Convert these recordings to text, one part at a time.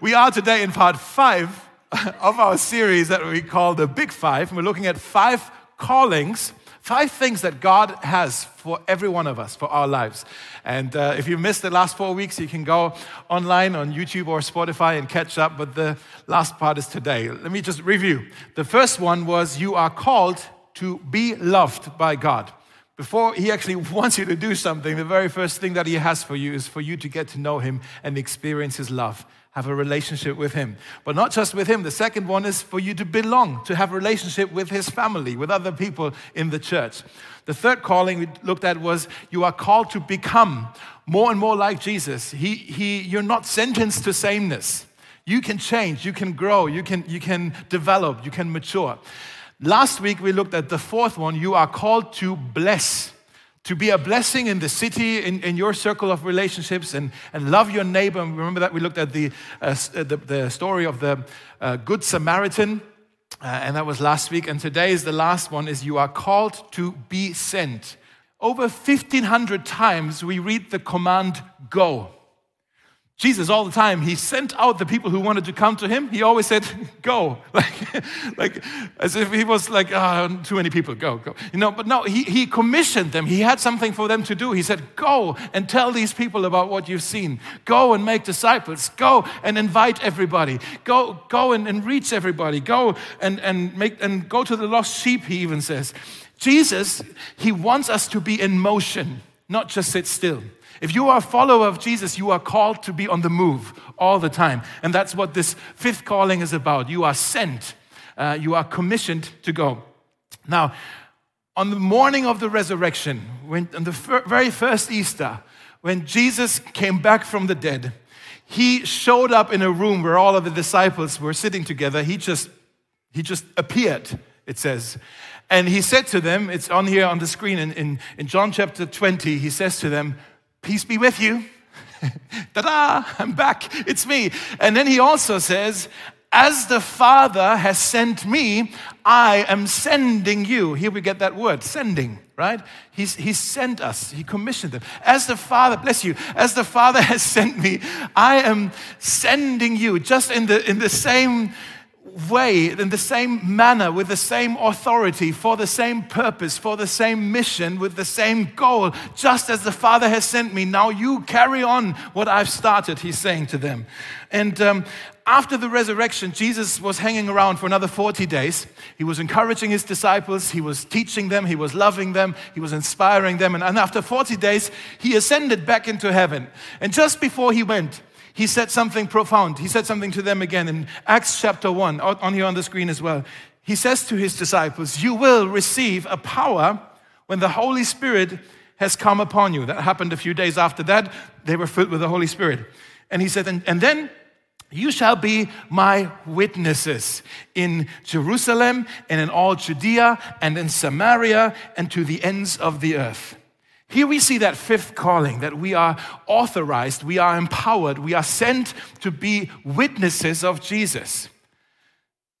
We are today in part 5 of our series that we call the Big Five. And we're looking at 5 callings, 5 things that God has for every one of us, for our lives. And if you missed the last 4 weeks, you can go online on YouTube or Spotify and catch up. But the last part is today. Let me just review. The first one was you are called to be loved by God. Before he actually wants you to do something, the very first thing that he has for you is for you to get to know him and experience his love, have a relationship with him. But not just with him. The second one is for you to belong, to have a relationship with his family, with other people in the church. The third calling we looked at was you are called to become more and more like Jesus. You're not sentenced to sameness. You can change, you can grow, you can develop, you can mature. Last week, we looked at the fourth one. You are called to bless, to be a blessing in the city, in your circle of relationships, and love your neighbor. And remember that we looked at the story of the Good Samaritan, and that was last week. And today is the last one, is you are called to be sent. Over 1,500 times, we read the command, go. Jesus all the time, he sent out the people who wanted to come to him. He always said, go. Like as if he was like, too many people, go. You know, but no, he commissioned them. He had something for them to do. He said, go and tell these people about what you've seen. Go and make disciples. Go and invite everybody. Go and reach everybody. Go and go to the lost sheep, he even says. Jesus, he wants us to be in motion, not just sit still. If you are a follower of Jesus, you are called to be on the move all the time. And that's what this fifth calling is about. You are sent. You are commissioned to go. Now, on the morning of the resurrection, on the very first Easter, when Jesus came back from the dead, he showed up in a room where all of the disciples were sitting together. He just appeared, it says. And he said to them, it's on here on the screen in John chapter 20, he says to them, peace be with you. Ta-da, I'm back. It's me. And then he also says, as the Father has sent me, I am sending you. Here we get that word, sending, right? He sent us. He commissioned them. As the Father, bless you, as the Father has sent me, I am sending you. Just in the same way, in the same manner, with the same authority, for the same purpose, for the same mission, with the same goal, just as the Father has sent me. Now you carry on what I've started, he's saying to them. And after the resurrection, Jesus was hanging around for another 40 days. He was encouraging his disciples. He was teaching them. He was loving them. He was inspiring them. And after 40 days, he ascended back into heaven. And just before he went, he said something profound. He said something to them again in Acts chapter 1, on here on the screen as well. He says to his disciples, you will receive a power when the Holy Spirit has come upon you. That happened a few days after that. They were filled with the Holy Spirit. And he said, and then you shall be my witnesses in Jerusalem and in all Judea and in Samaria and to the ends of the earth. Here we see that fifth calling, that we are authorized, we are empowered, we are sent to be witnesses of Jesus.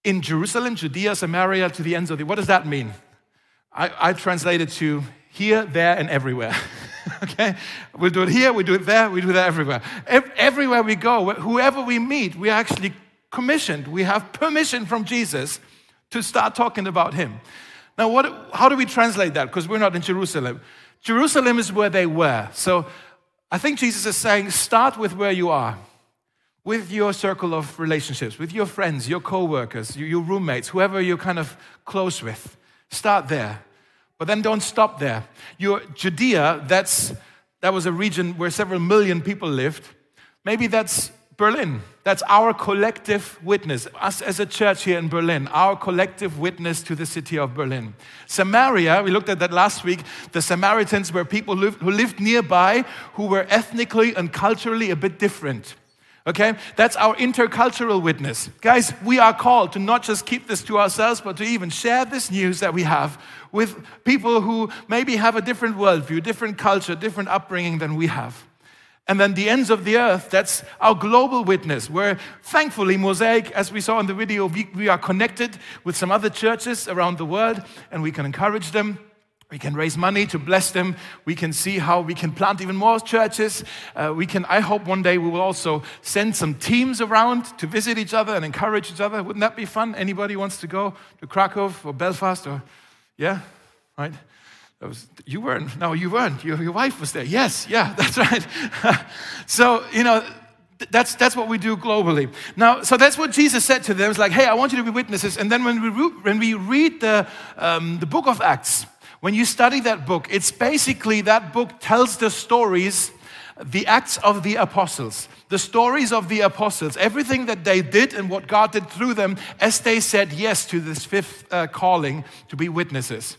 In Jerusalem, Judea, Samaria, to the ends of the earth. What does that mean? I translate it to here, there, and everywhere. Okay? We'll do it here, we do it there, we do that everywhere. Everywhere we go, whoever we meet, we are actually commissioned. We have permission from Jesus to start talking about him. Now, how do we translate that? Because we're not in Jerusalem. Jerusalem is where they were. So I think Jesus is saying, start with where you are, with your circle of relationships, with your friends, your co-workers, your roommates, whoever you're kind of close with. Start there. But then don't stop there. Your Judea, that was a region where several million people lived. Maybe that's Berlin. That's our collective witness, us as a church here in Berlin, our collective witness to the city of Berlin. Samaria, we looked at that last week. The Samaritans were people who lived nearby, who were ethnically and culturally a bit different. Okay? That's our intercultural witness. Guys, we are called to not just keep this to ourselves, but to even share this news that we have with people who maybe have a different worldview, different culture, different upbringing than we have. And then the ends of the earth, that's our global witness, where thankfully Mosaic, as we saw in the video, we are connected with some other churches around the world, and we can encourage them. We can raise money to bless them. We can see how we can plant even more churches. I hope one day we will also send some teams around to visit each other and encourage each other. Wouldn't that be fun? Anybody wants to go to Krakow or Belfast or, yeah, right? You weren't. Your wife was there. Yes, yeah, that's right. So, that's what we do globally. Now, so that's what Jesus said to them. It's like, hey, I want you to be witnesses. And then when we read the book of Acts, when you study that book, it's basically that book tells the stories, the acts of the apostles, the stories of the apostles, everything that they did and what God did through them as they said yes to this fifth calling to be witnesses.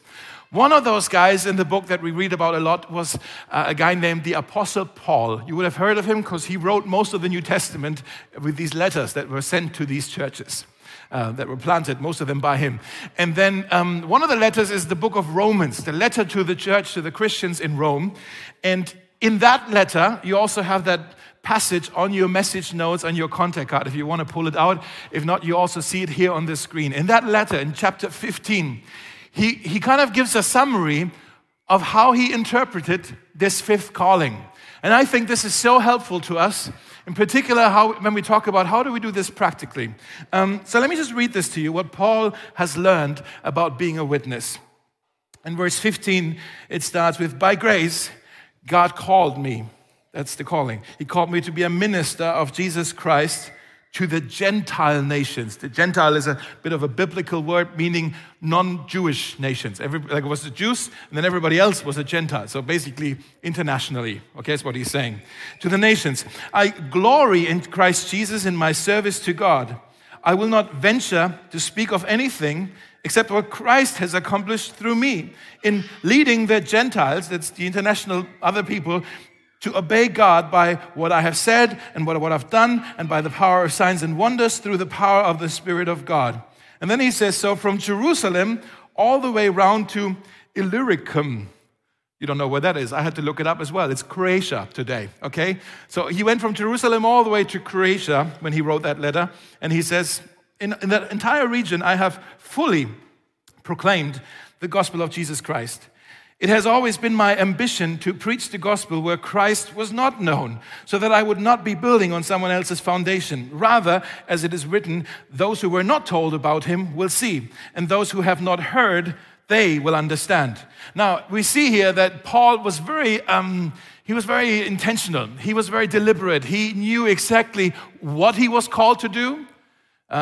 One of those guys in the book that we read about a lot was a guy named the Apostle Paul. You would have heard of him because he wrote most of the New Testament with these letters that were sent to these churches. That were planted, most of them by him. And then one of the letters is the book of Romans, the letter to the church, to the Christians in Rome. And in that letter, you also have that passage on your message notes, on your contact card, if you want to pull it out. If not, you also see it here on the screen. In that letter, in chapter 15, he kind of gives a summary of how he interpreted this fifth calling. And I think this is so helpful to us, in particular, when we talk about how do we do this practically. So let me just read this to you, what Paul has learned about being a witness. In verse 15, it starts with, "By grace, God called me." That's the calling. "He called me to be a minister of Jesus Christ to the Gentile nations." The Gentile is a bit of a biblical word meaning non-Jewish nations. It was the Jews, and then everybody else was a Gentile. So basically, internationally, okay, is what he's saying. "To the nations, I glory in Christ Jesus in my service to God. I will not venture to speak of anything except what Christ has accomplished through me in leading the Gentiles," that's the international other people, "to obey God by what I have said and what I've done and by the power of signs and wonders through the power of the Spirit of God." And then he says, so from Jerusalem all the way round to Illyricum. You don't know where that is. I had to look it up as well. It's Croatia today, okay? So he went from Jerusalem all the way to Croatia when he wrote that letter. And he says, in that entire region, I have fully proclaimed the gospel of Jesus Christ. It has always been my ambition to preach the gospel where Christ was not known, so that I would not be building on someone else's foundation. Rather, as it is written, those who were not told about him will see, and those who have not heard, they will understand. Now, we see here that Paul was very intentional. He was very deliberate. He knew exactly what he was called to do.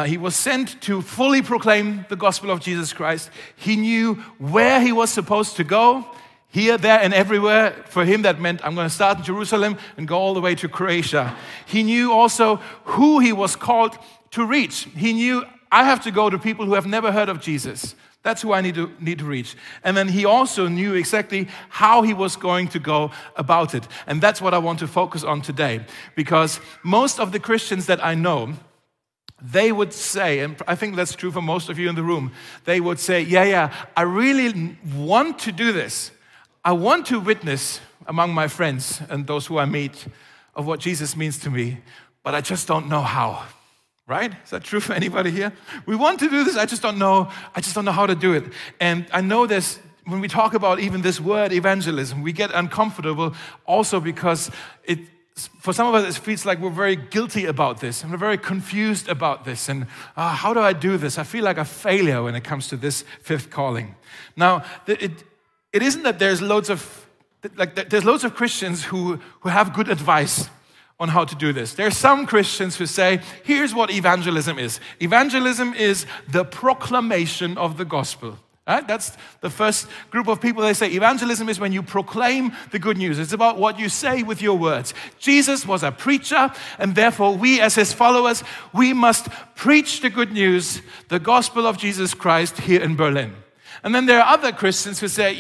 He was sent to fully proclaim the gospel of Jesus Christ. He knew where he was supposed to go, here, there, and everywhere. For him, that meant, I'm going to start in Jerusalem and go all the way to Croatia. He knew also who he was called to reach. He knew, I have to go to people who have never heard of Jesus. That's who I need to reach. And then he also knew exactly how he was going to go about it. And that's what I want to focus on today. Because most of the Christians that I know, they would say, and I think that's true for most of you in the room, they would say, yeah, I really want to do this. I want to witness among my friends and those who I meet of what Jesus means to me, but I just don't know how. Right? Is that true for anybody here? We want to do this, I just don't know how to do it. And I know there's, when we talk about even this word evangelism, we get uncomfortable also because for some of us, it feels like we're very guilty about this, and we're very confused about this, and how do I do this? I feel like a failure when it comes to this fifth calling. Now, it isn't that there's loads of Christians who have good advice on how to do this. There are some Christians who say, here's what evangelism is. Evangelism is the proclamation of the gospel. Right? That's the first group of people. They say evangelism is when you proclaim the good news. It's about what you say with your words. Jesus was a preacher, and therefore we as his followers, we must preach the good news, the gospel of Jesus Christ here in Berlin. And then there are other Christians who say,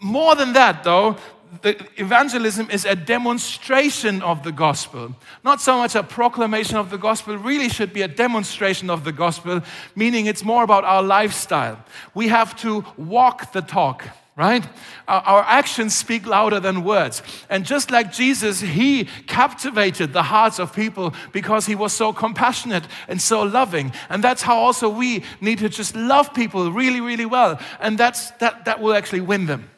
more than that though, the evangelism is a demonstration of the gospel. Not so much a proclamation of the gospel, really should be a demonstration of the gospel, meaning it's more about our lifestyle. We have to walk the talk. Right? Our actions speak louder than words. And just like Jesus, he captivated the hearts of people because he was so compassionate and so loving. And that's how also we need to just love people really, really well. And that will actually win them.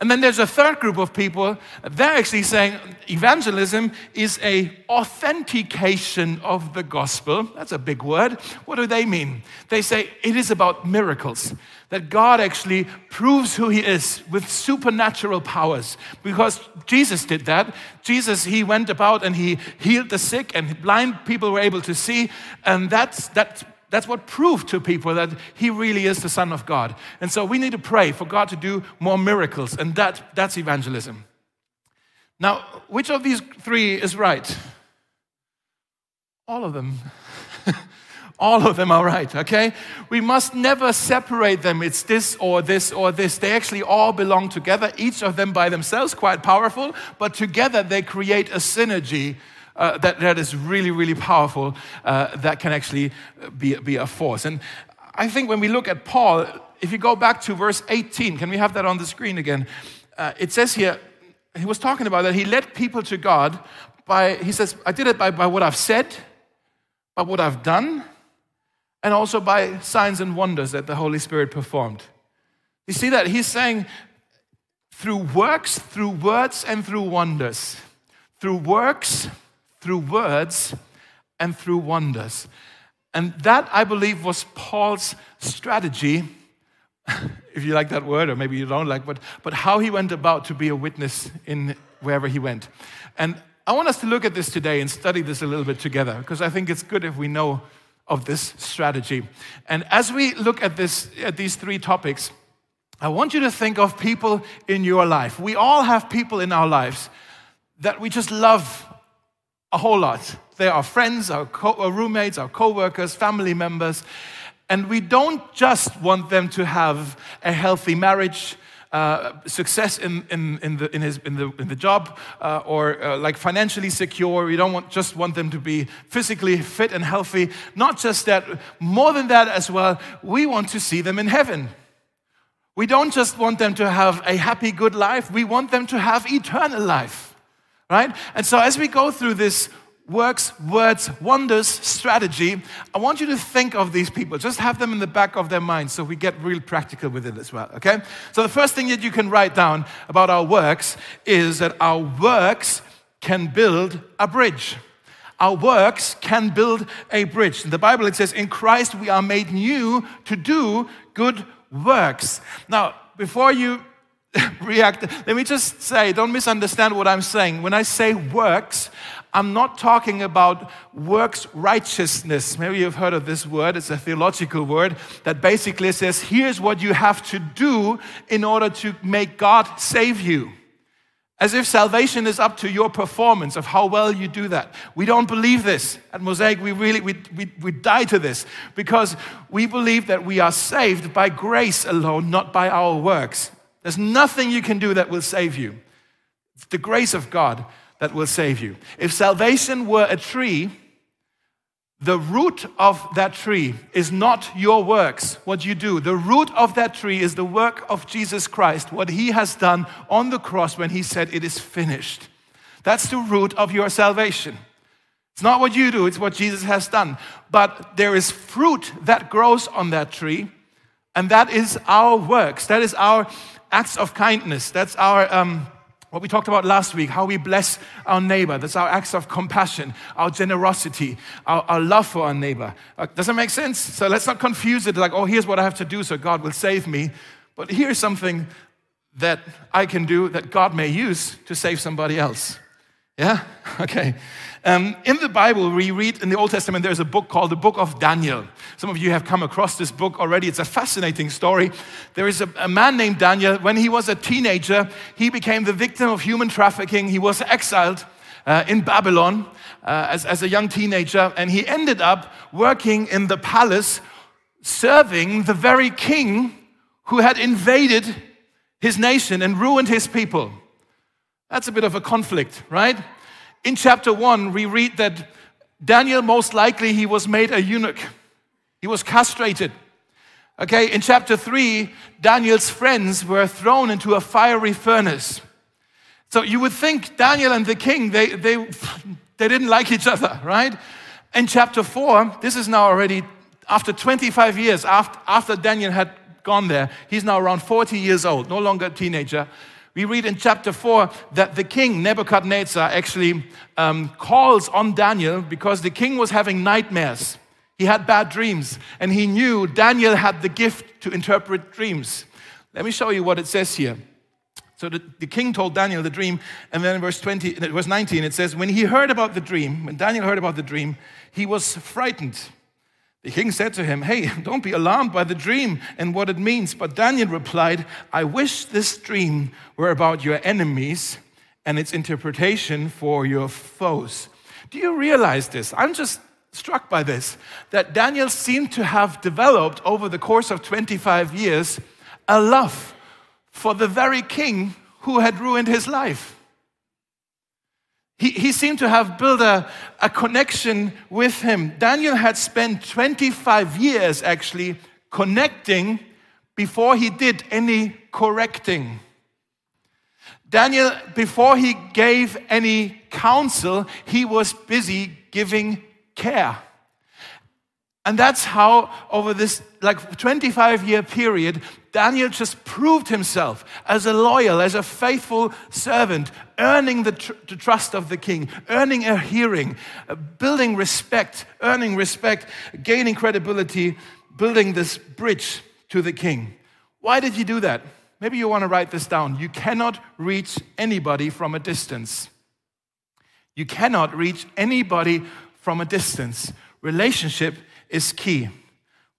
And then there's a third group of people. They're actually saying evangelism is an authentication of the gospel. That's a big word. What do they mean? They say it is about miracles. That God actually proves who he is with supernatural powers. Because Jesus did that. Jesus, he went about and he healed the sick and blind people were able to see. And that's what proved to people that he really is the Son of God. And so we need to pray for God to do more miracles. And that's evangelism. Now, which of these three is right? All of them. All of them are right, okay? We must never separate them. It's this or this or this. They actually all belong together, each of them by themselves, quite powerful. But together they create a synergy that is really, really powerful, that can actually be a force. And I think when we look at Paul, if you go back to verse 18, can we have that on the screen again? It says here, he was talking about that he led people to God by, he says, I did it by what I've said, by what I've done, and also by signs and wonders that the Holy Spirit performed. You see that? He's saying through works, through words, and through wonders. Through works, through words, and through wonders. And that, I believe, was Paul's strategy, if you like that word, or maybe you don't like, but how he went about to be a witness in wherever he went. And I want us to look at this today and study this a little bit together, because I think it's good if we know of this strategy. And as we look at these three topics, I want you to think of people in your life. We all have people in our lives that we just love a whole lot. They are friends, our roommates, our co-workers, family members. And we don't just want them to have a healthy marriage, success in the job, or like financially secure. We don't just want them to be physically fit and healthy. Not just that, more than that as well, we want to see them in heaven. We don't just want them to have a happy, good life. We want them to have eternal life, right? And so as we go through this works, words, wonders strategy, I want you to think of these people. Just have them in the back of their mind so we get real practical with it as well, okay? So the first thing that you can write down about our works is that our works can build a bridge. Our works can build a bridge. In the Bible it says, in Christ we are made new to do good works. Now, before you react, let me just say, don't misunderstand what I'm saying. When I say works, I'm not talking about works righteousness. Maybe you've heard of this word. It's a theological word that basically says, here's what you have to do in order to make God save you. As if salvation is up to your performance of how well you do that. We don't believe this. At Mosaic, we die to this because we believe that we are saved by grace alone, not by our works. There's nothing you can do that will save you. It's the grace of God that will save you. If salvation were a tree, the root of that tree is not your works, what you do. The root of that tree is the work of Jesus Christ, what he has done on the cross when he said it is finished. That's the root of your salvation. It's not what you do, it's what Jesus has done. But there is fruit that grows on that tree, and that is our works. That is our acts of kindness. That's our what we talked about last week, how we bless our neighbor. That's our acts of compassion, our generosity, our love for our neighbor. Does that make sense? So let's not confuse it like, oh, here's what I have to do so God will save me. But here's something that I can do that God may use to save somebody else. Yeah? Okay. In the Bible, we read in the Old Testament, there's a book called the Book of Daniel. Some of you have come across this book already. It's a fascinating story. There is a man named Daniel. When he was a teenager, he became the victim of human trafficking. He was exiled in Babylon as a young teenager. And he ended up working in the palace, serving the very king who had invaded his nation and ruined his people. That's a bit of a conflict, right? In chapter 1, we read that Daniel, most likely, he was made a eunuch. He was castrated. Okay, in chapter 3, Daniel's friends were thrown into a fiery furnace. So you would think Daniel and the king, they didn't like each other, right? In chapter 4, this is now already after 25 years, after Daniel had gone there, he's now around 40 years old, no longer a teenager. We read in chapter 4 that the king, Nebuchadnezzar, actually calls on Daniel because the king was having nightmares. He had bad dreams, and he knew Daniel had the gift to interpret dreams. Let me show you what it says here. So the king told Daniel the dream, and then in verse 19, it says, when Daniel heard about the dream, he was frightened. The king said to him, "Hey, don't be alarmed by the dream and what it means." But Daniel replied, "I wish this dream were about your enemies and its interpretation for your foes." Do you realize this? I'm just struck by this, that Daniel seemed to have developed over the course of 25 years a love for the very king who had ruined his life. He seemed to have built a connection with him. Daniel had spent 25 years actually connecting before he did any correcting. Daniel, before he gave any counsel, he was busy giving care. And that's how over this 25-year period, Daniel just proved himself as a loyal, as a faithful servant, earning the trust of the king, earning a hearing, building respect, earning respect, gaining credibility, building this bridge to the king. Why did he do that? Maybe you want to write this down. You cannot reach anybody from a distance. You cannot reach anybody from a distance. Relationship is key.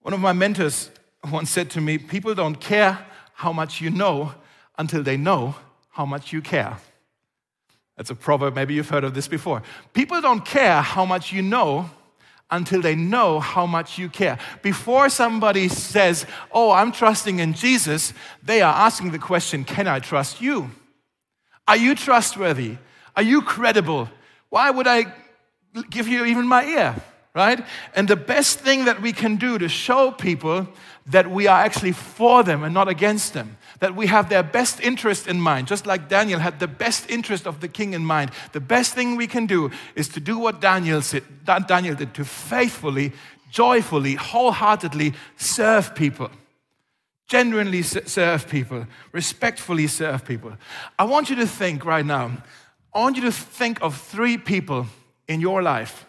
One of my mentors once said to me, "People don't care how much you know until they know how much you care." That's a proverb, maybe you've heard of this before. People don't care how much you know until they know how much you care. Before somebody says, "Oh, I'm trusting in Jesus," they are asking the question, "Can I trust you? Are you trustworthy? Are you credible? Why would I give you even my ear?" Right? And the best thing that we can do to show people that we are actually for them and not against them, that we have their best interest in mind, just like Daniel had the best interest of the king in mind, the best thing we can do is to do what Daniel did, to faithfully, joyfully, wholeheartedly serve people, genuinely serve people, respectfully serve people. I want you to think right now, I want you to think of three people in your life.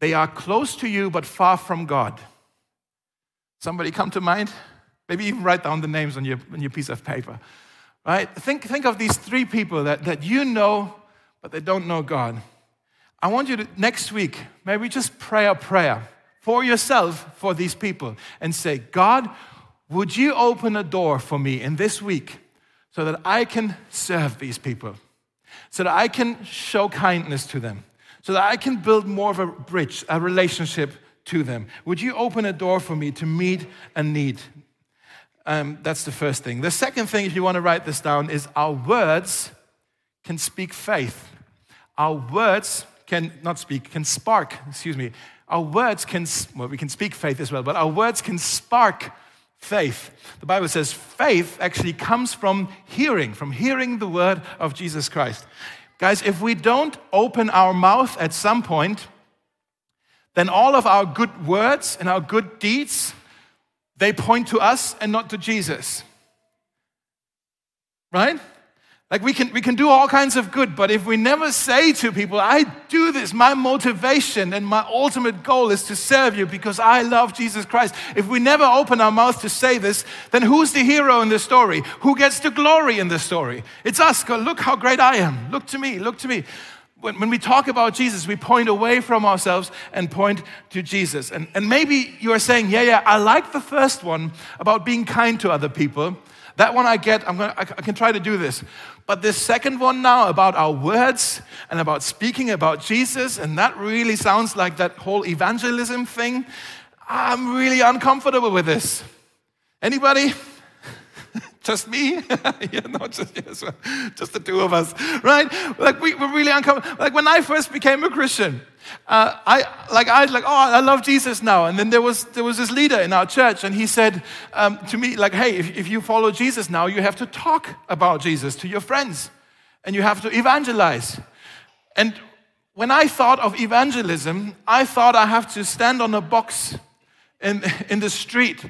They are close to you, but far from God. Somebody come to mind? Maybe even write down the names on your piece of paper. Right? Think of these three people that you know, but they don't know God. I want you to, next week, maybe just pray a prayer for yourself, for these people, and say, "God, would you open a door for me in this week so that I can serve these people, so that I can show kindness to them, so that I can build more of a bridge, a relationship to them. Would you open a door for me to meet a need?" That's the first thing. The second thing, if you want to write this down, is our words can speak faith. Our words we can speak faith as well, but our words can spark faith. The Bible says faith actually comes from hearing the word of Jesus Christ. Guys, if we don't open our mouth at some point, then all of our good words and our good deeds, they point to us and not to Jesus. Right? We can do all kinds of good, but if we never say to people, "I do this, my motivation and my ultimate goal is to serve you because I love Jesus Christ." If we never open our mouth to say this, then who's the hero in the story? Who gets the glory in the story? It's us. God, look how great I am. Look to me, look to me. When we talk about Jesus, we point away from ourselves and point to Jesus. And maybe you're saying, yeah, I like the first one about being kind to other people. That one I get, I can try to do this. But this second one now about our words and about speaking about Jesus, and that really sounds like that whole evangelism thing. I'm really uncomfortable with this. Anybody? Just me? Yeah, not just just the two of us, right? Like we were really uncomfortable. Like when I first became a Christian, I was like, oh, I love Jesus now. And then there was this leader in our church, and he said to me, like, hey, if you follow Jesus now, you have to talk about Jesus to your friends, and you have to evangelize. And when I thought of evangelism, I thought I have to stand on a box in the street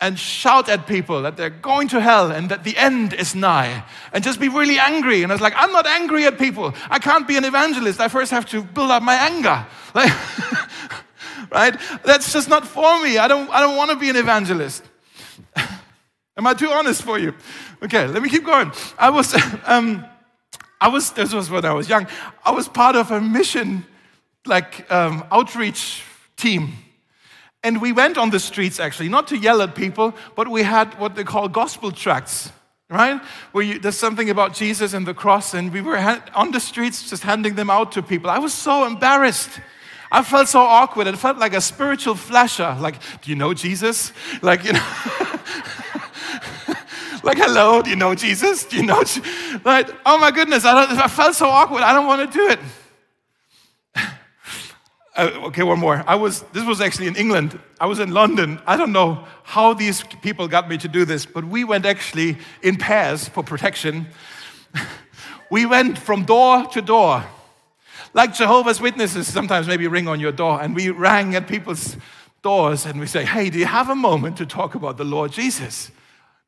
and shout at people that they're going to hell and that the end is nigh, and just be really angry. And I was like, I'm not angry at people. I can't be an evangelist. I first have to build up my anger. Like, right? That's just not for me. I don't want to be an evangelist. Am I too honest for you? Okay, let me keep going. This was when I was young. I was part of a mission, outreach team. And we went on the streets, actually, not to yell at people, but we had what they call gospel tracts, right? There's something about Jesus and the cross, and we were on the streets just handing them out to people. I was so embarrassed. I felt so awkward. It felt like a spiritual flasher. Like, do you know Jesus? Like, you know... Like, hello, do you know Jesus? Do you know? Like, oh my goodness, I felt so awkward. I don't want to do it. Okay, one more. This was actually in England. I was in London. I don't know how these people got me to do this, but we went actually in pairs for protection. We went from door to door. Like Jehovah's Witnesses, sometimes maybe ring on your door. And we rang at people's doors and we say, hey, do you have a moment to talk about the Lord Jesus?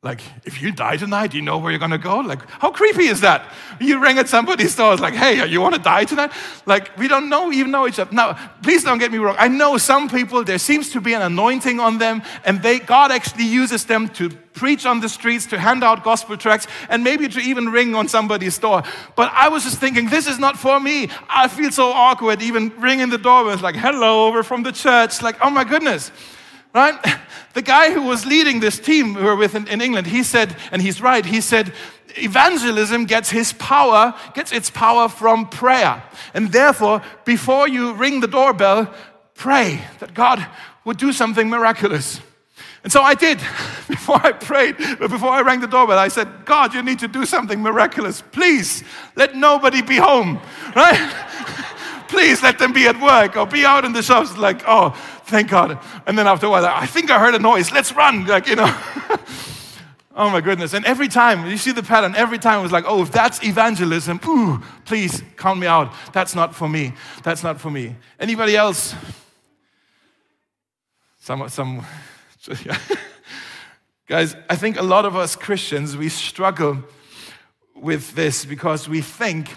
Like, if you die tonight, do you know where you're going to go? Like, how creepy is that? You rang at somebody's door, it's like, hey, you want to die tonight? Like, we don't even know each other. Now, please don't get me wrong. I know some people, there seems to be an anointing on them, and God actually uses them to preach on the streets, to hand out gospel tracts, and maybe to even ring on somebody's door. But I was just thinking, this is not for me. I feel so awkward even ringing the door. It's like, hello, we're from the church. Like, oh my goodness. Right? The guy who was leading this team we were with in England, he said, and he's right, he said, evangelism gets its power from prayer. And therefore, before you ring the doorbell, pray that God would do something miraculous. And so I did. Before I rang the doorbell, I said, God, you need to do something miraculous. Please, let nobody be home. Right? Please let them be at work or be out in the shops. Like, oh, thank God. And then after a while, I think I heard a noise. Let's run. Like, you know. Oh, my goodness. And every time, you see the pattern, every time it was like, oh, if that's evangelism, ooh, please count me out. That's not for me. That's not for me. Anybody else? Yeah. Guys, I think a lot of us Christians, we struggle with this because we think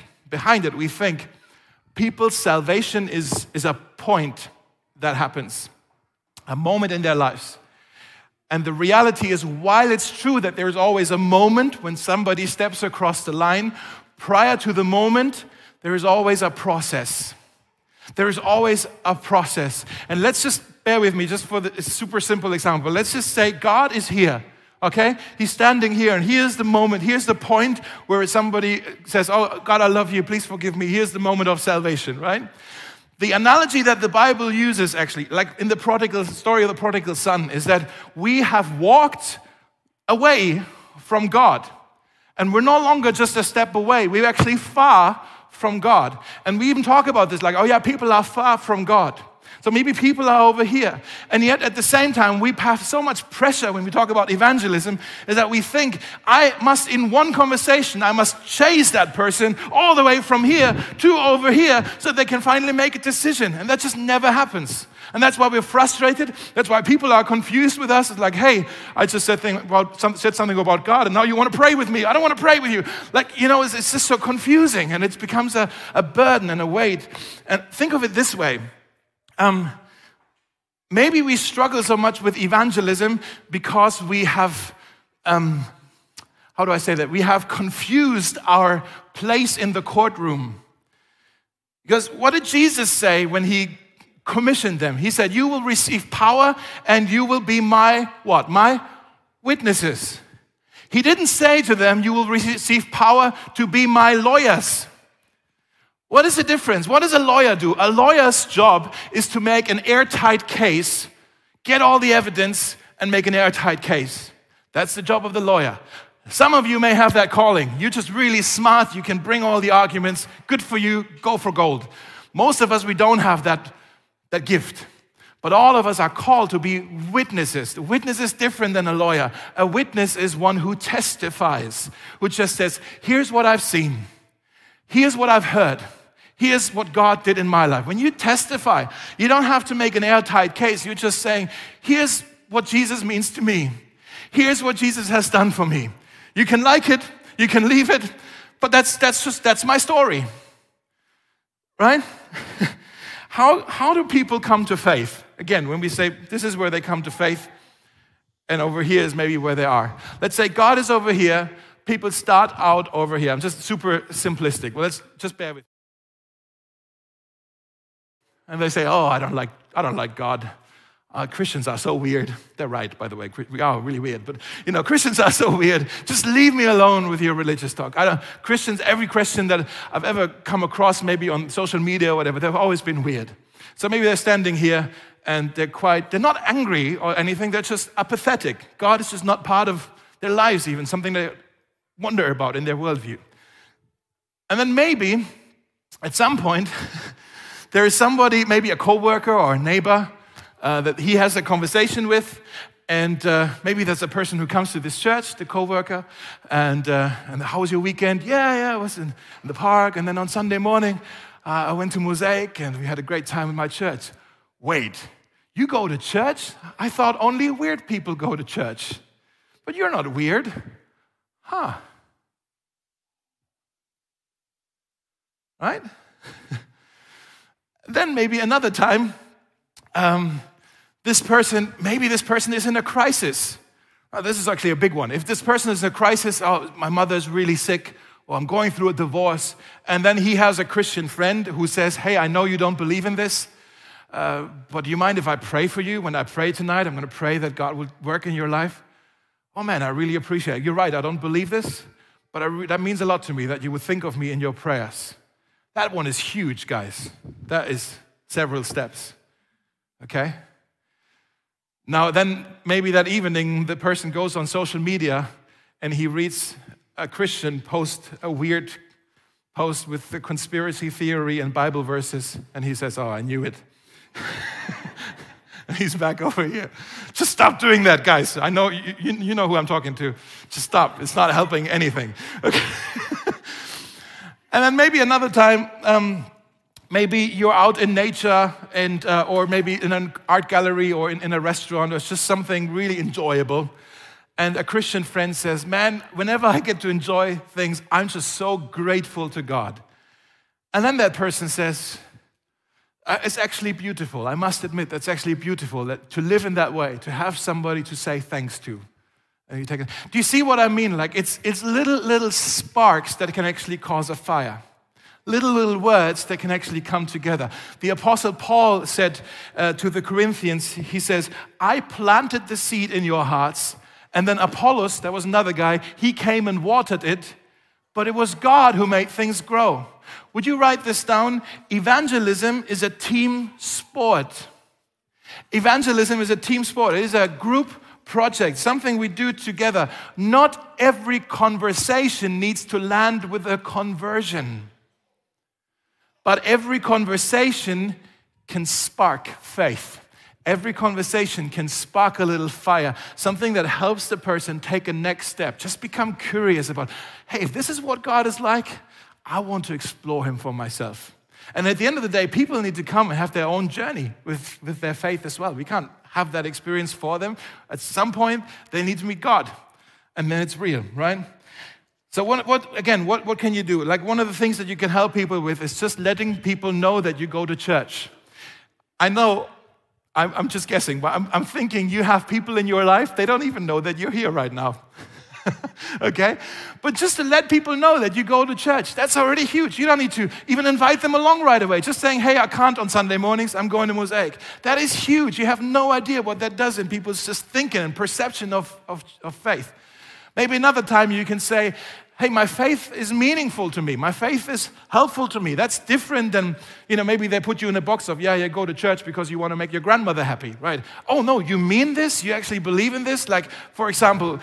people's salvation is a point that happens, a moment in their lives. And the reality is, while it's true that there is always a moment when somebody steps across the line, prior to the moment, there is always a process. There is always a process. And let's just bear with me just for the super simple example. Let's just say God is here. Okay, he's standing here, and here's the moment, here's the point where somebody says, oh, God, I love you, please forgive me. Here's the moment of salvation, right? The analogy that the Bible uses, actually, like in the story of the prodigal son, is that we have walked away from God, and we're no longer just a step away. We're actually far from God. And we even talk about this, like, oh yeah, people are far from God. So maybe people are over here. And yet at the same time, we have so much pressure when we talk about evangelism is that we think, in one conversation, I must chase that person all the way from here to over here so they can finally make a decision. And that just never happens. And that's why we're frustrated. That's why people are confused with us. It's like, hey, I just said something about God, and now you want to pray with me. I don't want to pray with you. Like, you know, it's just so confusing, and it becomes a burden and a weight. And think of it this way. Maybe we struggle so much with evangelism because we have, we have confused our place in the courtroom. Because what did Jesus say when he commissioned them? He said, you will receive power and you will be my witnesses. He didn't say to them, you will receive power to be my lawyers. What is the difference? What does a lawyer do? A lawyer's job is to make an airtight case, get all the evidence, and make an airtight case. That's the job of the lawyer. Some of you may have that calling. You're just really smart. You can bring all the arguments. Good for you. Go for gold. Most of us, we don't have that gift. But all of us are called to be witnesses. A witness is different than a lawyer. A witness is one who testifies, who just says, here's what I've seen. Here's what I've heard. Here's what God did in my life. When you testify, you don't have to make an airtight case. You're just saying, here's what Jesus means to me. Here's what Jesus has done for me. You can like it, you can leave it, but that's my story. Right? How do people come to faith? Again, when we say this is where they come to faith, and over here is maybe where they are. Let's say God is over here. People start out over here. I'm just super simplistic. Well, let's just bear with. And they say, "Oh, I don't like God. Christians are so weird." They're right, by the way. We are really weird, but you know, Christians are so weird. Just leave me alone with your religious talk. Christians, every Christian that I've ever come across, maybe on social media or whatever, they've always been weird. So maybe they're standing here. And they're not angry or anything, they're just apathetic. God is just not part of their lives even, something they wonder about in their worldview. And then maybe, at some point, there is somebody, maybe a coworker or a neighbor that he has a conversation with, and maybe there's a person who comes to this church, the coworker, and how was your weekend? Yeah, I was in the park, and then on Sunday morning, I went to Mosaic, and we had a great time in my church. Wait, you go to church? I thought only weird people go to church. But you're not weird. Huh. Right? Then maybe another time, this person is in a crisis. Oh, this is actually a big one. If this person is in a crisis, oh, my mother's really sick, or I'm going through a divorce, and then he has a Christian friend who says, hey, I know you don't believe in this, but do you mind if I pray for you? When I pray tonight, I'm going to pray that God will work in your life. Oh man, I really appreciate it. You're right, I don't believe this, but that means a lot to me that you would think of me in your prayers. That one is huge, guys. That is several steps, okay? Now then, maybe that evening, the person goes on social media and he reads a Christian post, a weird post with the conspiracy theory and Bible verses, and he says, oh, I knew it. And he's back over here. Just stop doing that, guys. I know you know who I'm talking to. Just stop. It's not helping anything. Okay. And then maybe another time, maybe you're out in nature, and or maybe in an art gallery or in a restaurant, or it's just something really enjoyable. And a Christian friend says, man, whenever I get to enjoy things, I'm just so grateful to God. And then that person says, it's actually beautiful. I must admit, that's actually beautiful to live in that way, to have somebody to say thanks to. And you take it. Do you see what I mean? Like it's little sparks that can actually cause a fire. Little words that can actually come together. The Apostle Paul said to the Corinthians, he says, I planted the seed in your hearts, and then Apollos, there was another guy, he came and watered it, but it was God who made things grow. Would you write this down? Evangelism is a team sport. Evangelism is a team sport. It is a group project, something we do together. Not every conversation needs to land with a conversion, but every conversation can spark faith. Every conversation can spark a little fire, something that helps the person take a next step. Just become curious about, hey, if this is what God is like, I want to explore him for myself. And at the end of the day, people need to come and have their own journey with their faith as well. We can't have that experience for them. At some point, they need to meet God. And then it's real, right? So what can you do? Like one of the things that you can help people with is just letting people know that you go to church. I know, I'm just guessing, but I'm thinking you have people in your life, they don't even know that you're here right now. Okay? But just to let people know that you go to church, that's already huge. You don't need to even invite them along right away. Just saying, hey, I can't on Sunday mornings, I'm going to Mosaic. That is huge. You have no idea what that does in people's just thinking and perception of faith. Maybe another time you can say, hey, my faith is meaningful to me. My faith is helpful to me. That's different than, maybe they put you in a box of, yeah, go to church because you want to make your grandmother happy, right? Oh, no, you mean this? You actually believe in this? Like, for example,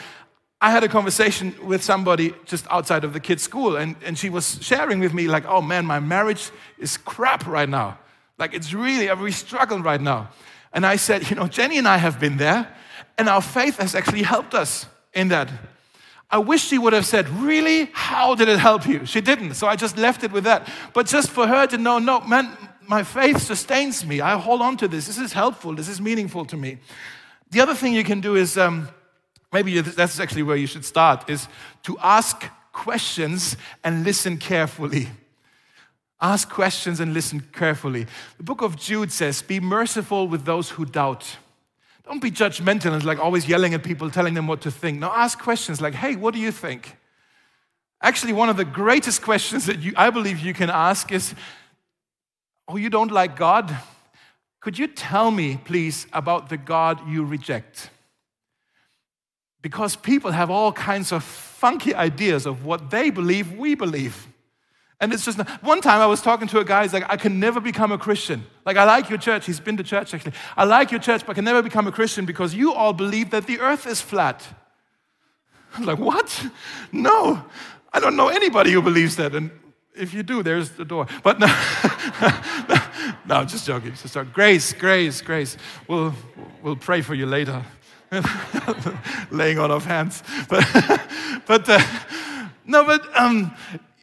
I had a conversation with somebody just outside of the kids' school, and she was sharing with me, like, oh man, my marriage is crap right now. Like, it's really, I'm really struggling right now. And I said, you know, Jenny and I have been there, and our faith has actually helped us in that. I wish she would have said, really? How did it help you? She didn't, so I just left it with that. But just for her to know, no, man, my faith sustains me. I hold on to this. This is helpful. This is meaningful to me. The other thing you can do is, maybe that's actually where you should start, is to ask questions and listen carefully. Ask questions and listen carefully. The book of Jude says, be merciful with those who doubt. Don't be judgmental and like always yelling at people, telling them what to think. Now ask questions like, hey, what do you think? Actually, one of the greatest questions that I believe you can ask is, oh, you don't like God? Could you tell me, please, about the God you reject? Because people have all kinds of funky ideas of what they believe we believe. And it's just, one time I was talking to a guy, he's like, I can never become a Christian. Like, I like your church. He's been to church, actually. I like your church, but I can never become a Christian because you all believe that the earth is flat. I'm like, what? No, I don't know anybody who believes that. And if you do, there's the door. But no, no, I'm just joking. Just joking. Grace. We'll pray for you later. Laying on of hands, but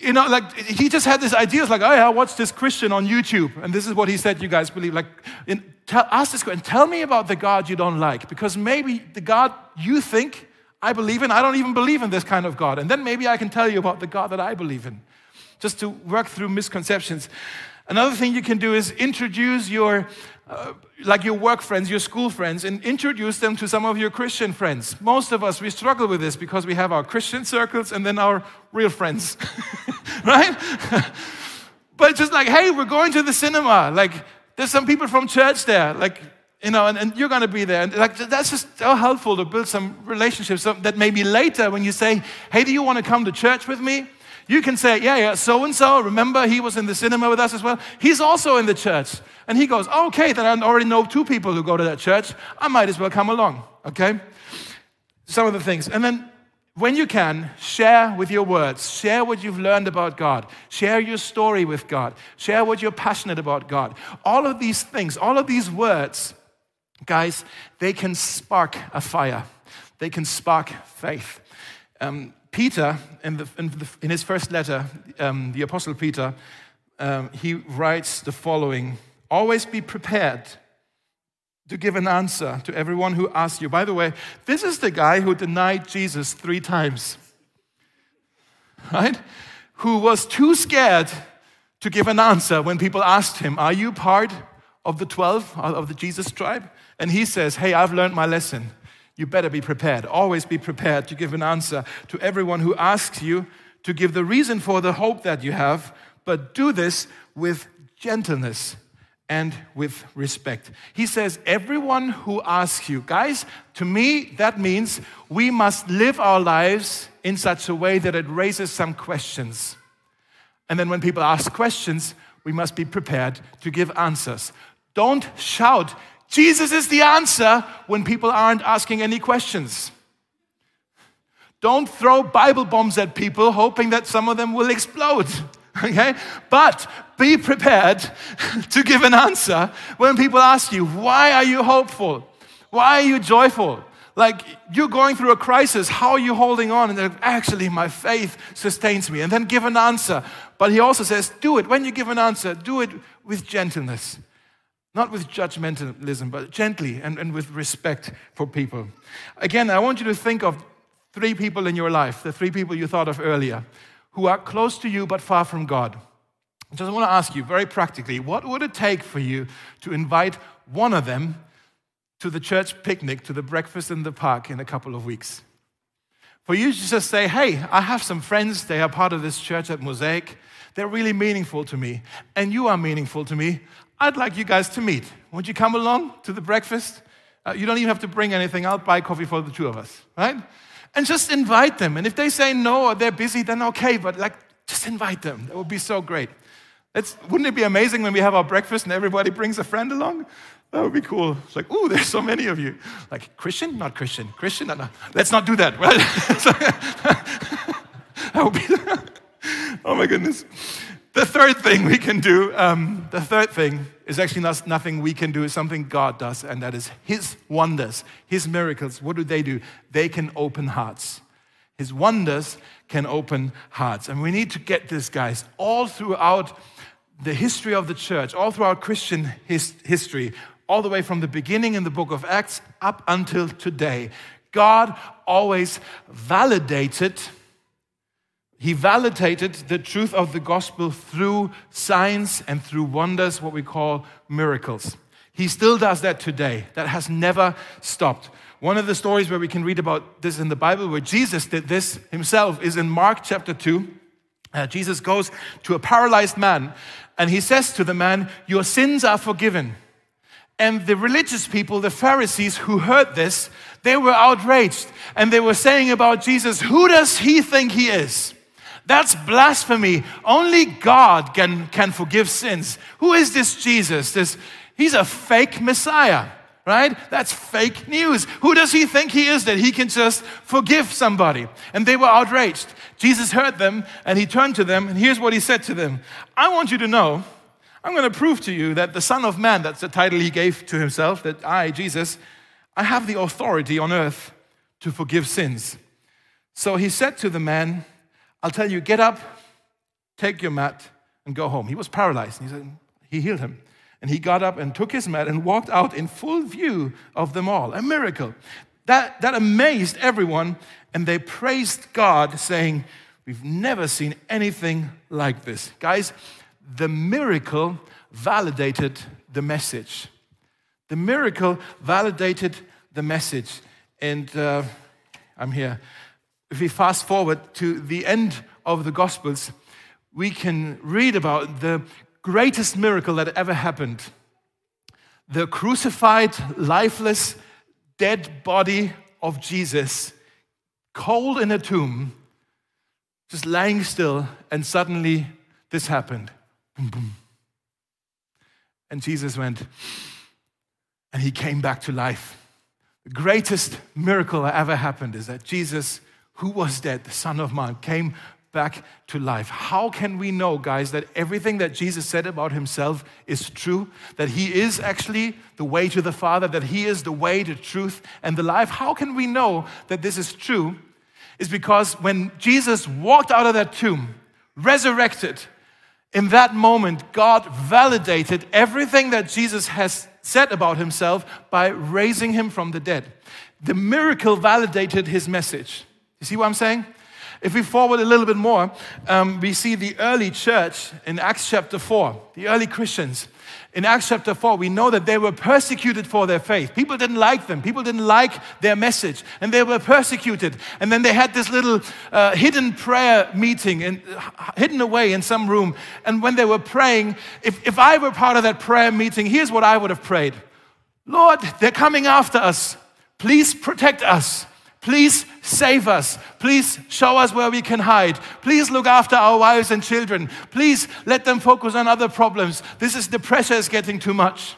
you know, like he just had this idea, like, oh yeah, I watched this Christian on YouTube, and this is what he said. You guys believe, like, ask this question. Tell me about the God you don't like, because maybe the God you think I believe in, I don't even believe in this kind of God, and then maybe I can tell you about the God that I believe in. Just to work through misconceptions. Another thing you can do is introduce your work friends, your school friends, and introduce them to some of your Christian friends. Most of us, we struggle with this because we have our Christian circles and then our real friends, right? But just like, hey, we're going to the cinema. Like, there's some people from church there, like, you know, and you're going to be there. And like, that's just so helpful to build some relationships that maybe later when you say, hey, do you want to come to church with me? You can say, yeah, so-and-so, remember he was in the cinema with us as well. He's also in the church. And he goes, okay, then I already know two people who go to that church. I might as well come along, okay? Some of the things. And then when you can, share with your words. Share what you've learned about God. Share your story with God. Share what you're passionate about God. All of these things, all of these words, guys, they can spark a fire. They can spark faith. Peter, in his first letter, the Apostle Peter, he writes the following: always be prepared to give an answer to everyone who asks you. By the way, this is the guy who denied Jesus 3 times, right? Who was too scared to give an answer when people asked him, are you part of the 12, of the Jesus tribe? And he says, hey, I've learned my lesson. You better be prepared. Always be prepared to give an answer to everyone who asks you, to give the reason for the hope that you have, but do this with gentleness and with respect. He says, everyone who asks you. Guys, to me, that means we must live our lives in such a way that it raises some questions. And then when people ask questions, we must be prepared to give answers. Don't shout, Jesus is the answer, when people aren't asking any questions. Don't throw Bible bombs at people hoping that some of them will explode, okay? But be prepared to give an answer when people ask you, why are you hopeful? Why are you joyful? Like, you're going through a crisis, how are you holding on? And actually, my faith sustains me. And then give an answer. But he also says, do it. When you give an answer, do it with gentleness. Not with judgmentalism, but gently and with respect for people. Again, I want you to think of 3 people in your life, the 3 people you thought of earlier, who are close to you but far from God. I just want to ask you very practically, what would it take for you to invite one of them to the church picnic, to the breakfast in the park in a couple of weeks? For you to just say, hey, I have some friends, they are part of this church at Mosaic, they're really meaningful to me, and you are meaningful to me, I'd like you guys to meet. Won't you come along to the breakfast? You don't even have to bring anything. I'll buy coffee for the 2 of us, right? And just invite them. And if they say no or they're busy, then okay, but like, just invite them. That would be so great. Wouldn't it be amazing when we have our breakfast and everybody brings a friend along? That would be cool. It's like, ooh, there's so many of you. Like, Christian? Not Christian. Christian? Not, no. Let's not do that, right? That would be, oh my goodness. The third thing we can do, is actually nothing we can do. It's something God does, and that is His wonders, His miracles. What do? They can open hearts. His wonders can open hearts. And we need to get this, guys, all throughout the history of the church, all throughout Christian history, all the way from the beginning in the book of Acts up until today. God always validated the truth of the gospel through signs and through wonders, what we call miracles. He still does that today. That has never stopped. One of the stories where we can read about this in the Bible, where Jesus did this himself, is in Mark chapter 2. Jesus goes to a paralyzed man, and he says to the man, "Your sins are forgiven." And the religious people, the Pharisees who heard this, they were outraged. And they were saying about Jesus, "Who does he think he is? That's blasphemy. Only God can forgive sins. Who is this Jesus? He's a fake Messiah, right? That's fake news. Who does he think he is that he can just forgive somebody?" And they were outraged. Jesus heard them, and he turned to them, and here's what he said to them. "I want you to know, I'm going to prove to you that the Son of Man," that's the title he gave to himself, that I, Jesus, "I have the authority on earth to forgive sins." So he said to the man, "I'll tell you, get up, take your mat, and go home." He was paralyzed, and he healed him. And he got up and took his mat and walked out in full view of them all. A miracle. That amazed everyone, and they praised God, saying, "We've never seen anything like this." Guys, the miracle validated the message. The miracle validated the message. And I'm here. If we fast forward to the end of the Gospels, we can read about the greatest miracle that ever happened. The crucified, lifeless, dead body of Jesus, cold in a tomb, just lying still, and suddenly this happened. Boom, boom. And Jesus went, and he came back to life. The greatest miracle that ever happened is that Jesus, who was dead, the Son of Man, came back to life. How can we know, guys, that everything that Jesus said about himself is true? That he is actually the way to the Father, that he is the way, the truth, and the life? How can we know that this is true? It's because when Jesus walked out of that tomb, resurrected, in that moment, God validated everything that Jesus has said about himself by raising him from the dead. The miracle validated his message. You see what I'm saying? If we forward a little bit more, we see the early church in Acts chapter 4, the early Christians. In Acts chapter 4, we know that they were persecuted for their faith. People didn't like them. People didn't like their message. And they were persecuted. And then they had this little hidden prayer meeting, hidden away in some room. And when they were praying, if I were part of that prayer meeting, here's what I would have prayed. "Lord, they're coming after us. Please protect us. Please save us. Please show us where we can hide. Please look after our wives and children. Please let them focus on other problems. The pressure is getting too much."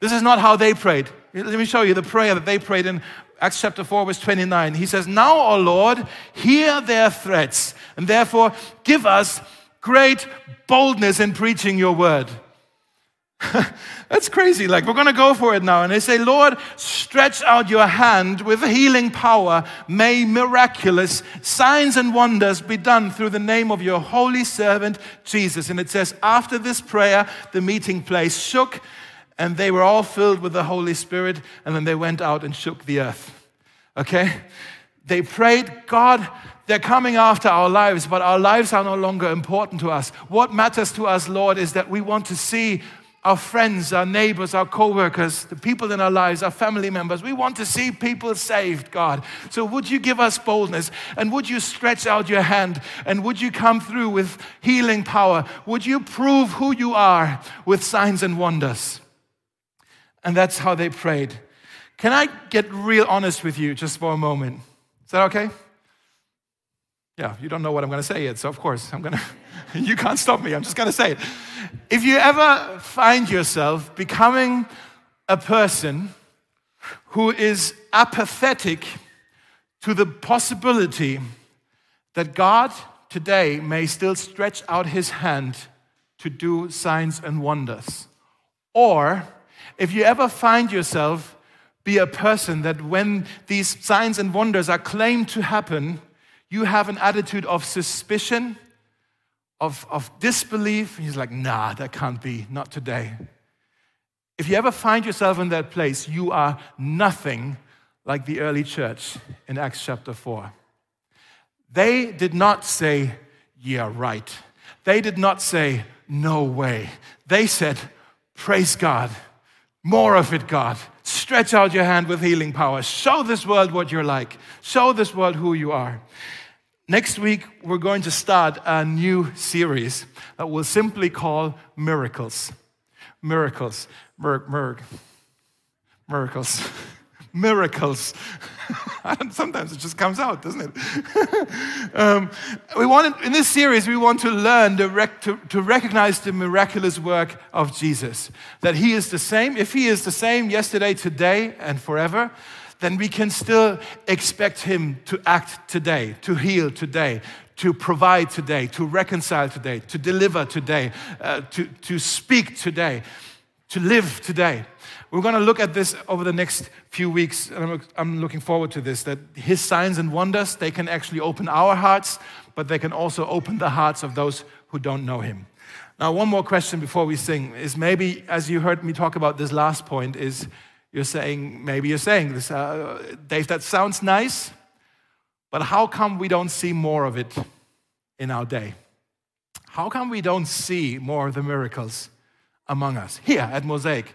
This is not how they prayed. Let me show you the prayer that they prayed in Acts chapter 4, verse 29. He says, "Now, O Lord, hear their threats, and therefore give us great boldness in preaching your word." That's crazy. Like, we're going to go for it now. And they say, "Lord, stretch out your hand with healing power. May miraculous signs and wonders be done through the name of your holy servant, Jesus." And it says, after this prayer, the meeting place shook, and they were all filled with the Holy Spirit. And then they went out and shook the earth. Okay? They prayed, "God, they're coming after our lives, but our lives are no longer important to us. What matters to us, Lord, is that we want to see our friends, our neighbors, our co-workers, the people in our lives, our family members. We want to see people saved, God. So would you give us boldness? And would you stretch out your hand? And would you come through with healing power? Would you prove who you are with signs and wonders?" And that's how they prayed. Can I get real honest with you just for a moment? Is that okay? Yeah, you don't know what I'm going to say yet, so of course you can't stop me. I'm just going to say it. If you ever find yourself becoming a person who is apathetic to the possibility that God today may still stretch out his hand to do signs and wonders. Or if you ever find yourself be a person that when these signs and wonders are claimed to happen, you have an attitude of suspicion, of disbelief. He's like, nah, that can't be, not today. If you ever find yourself in that place, you are nothing like the early church in Acts chapter 4. They did not say, yeah, right. They did not say, no way. They said, praise God. More of it, God. Stretch out your hand with healing power. Show this world what you're like. Show this world who you are. Next week, we're going to start a new series that we'll simply call Miracles. Miracles. Miracles. Miracles. Sometimes it just comes out, doesn't it? In this series, we want to learn to recognize the miraculous work of Jesus. That he is the same. If he is the same yesterday, today, and forever, then we can still expect him to act today, to heal today, to provide today, to reconcile today, to deliver today, to speak today, to live today. We're going to look at this over the next few weeks, and I'm looking forward to this, that his signs and wonders, they can actually open our hearts, but they can also open the hearts of those who don't know him. Now, one more question before we sing is maybe, as you heard me talk about this last point, is you're saying this, Dave, that sounds nice, but how come we don't see more of it in our day? How come we don't see more of the miracles among us here at Mosaic?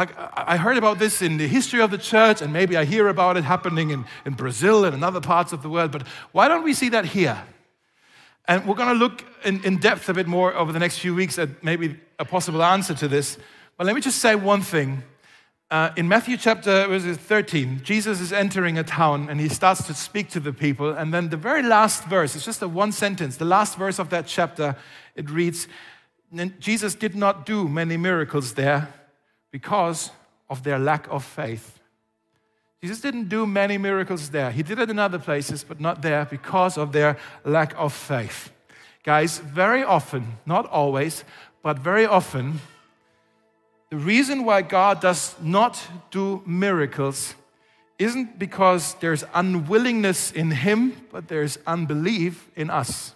I heard about this in the history of the church, and maybe I hear about it happening in Brazil and in other parts of the world, but why don't we see that here? And we're going to look in depth a bit more over the next few weeks at maybe a possible answer to this. But let me just say one thing. In Matthew chapter 13, Jesus is entering a town, and he starts to speak to the people. And then the very last verse, it's just a one sentence, the last verse of that chapter, it reads, Jesus did not do many miracles there, because of their lack of faith. Jesus didn't do many miracles there. He did it in other places, but not there because of their lack of faith. Guys, very often, not always, but very often, the reason why God does not do miracles isn't because there's unwillingness in him, but there's unbelief in us.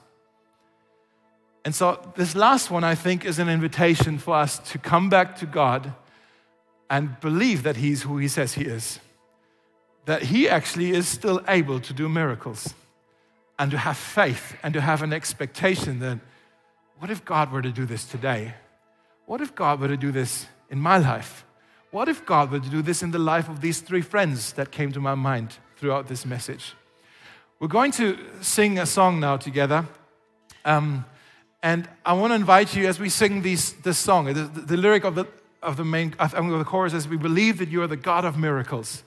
And so this last one, I think, is an invitation for us to come back to God and believe that he's who he says he is. That he actually is still able to do miracles. And to have faith and to have an expectation that, what if God were to do this today? What if God were to do this in my life? What if God were to do this in the life of these three friends that came to my mind throughout this message? We're going to sing a song now together. And I want to invite you as we sing this song, the lyric of the chorus is, we believe that you are the God of miracles.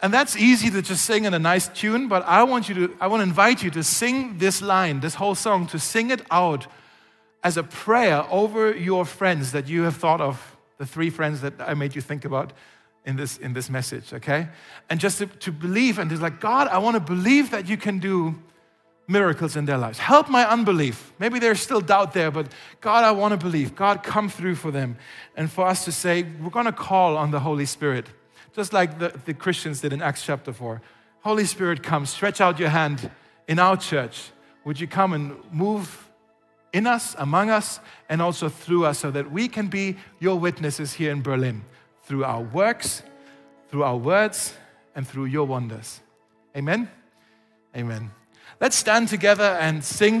And that's easy to just sing in a nice tune, but I want to invite you to sing this line, this whole song, to sing it out as a prayer over your friends that you have thought of, the three friends that I made you think about in this message, okay? And just to believe, and it's like, God, I want to believe that you can do miracles in their lives. Help my unbelief. Maybe there's still doubt there, but God, I want to believe. God, come through for them. And for us to say, we're going to call on the Holy Spirit, just like the Christians did in Acts chapter 4. Holy Spirit, come, stretch out your hand in our church. Would you come and move in us, among us, and also through us so that we can be your witnesses here in Berlin through our works, through our words, and through your wonders. Amen? Amen. Let's stand together and sing.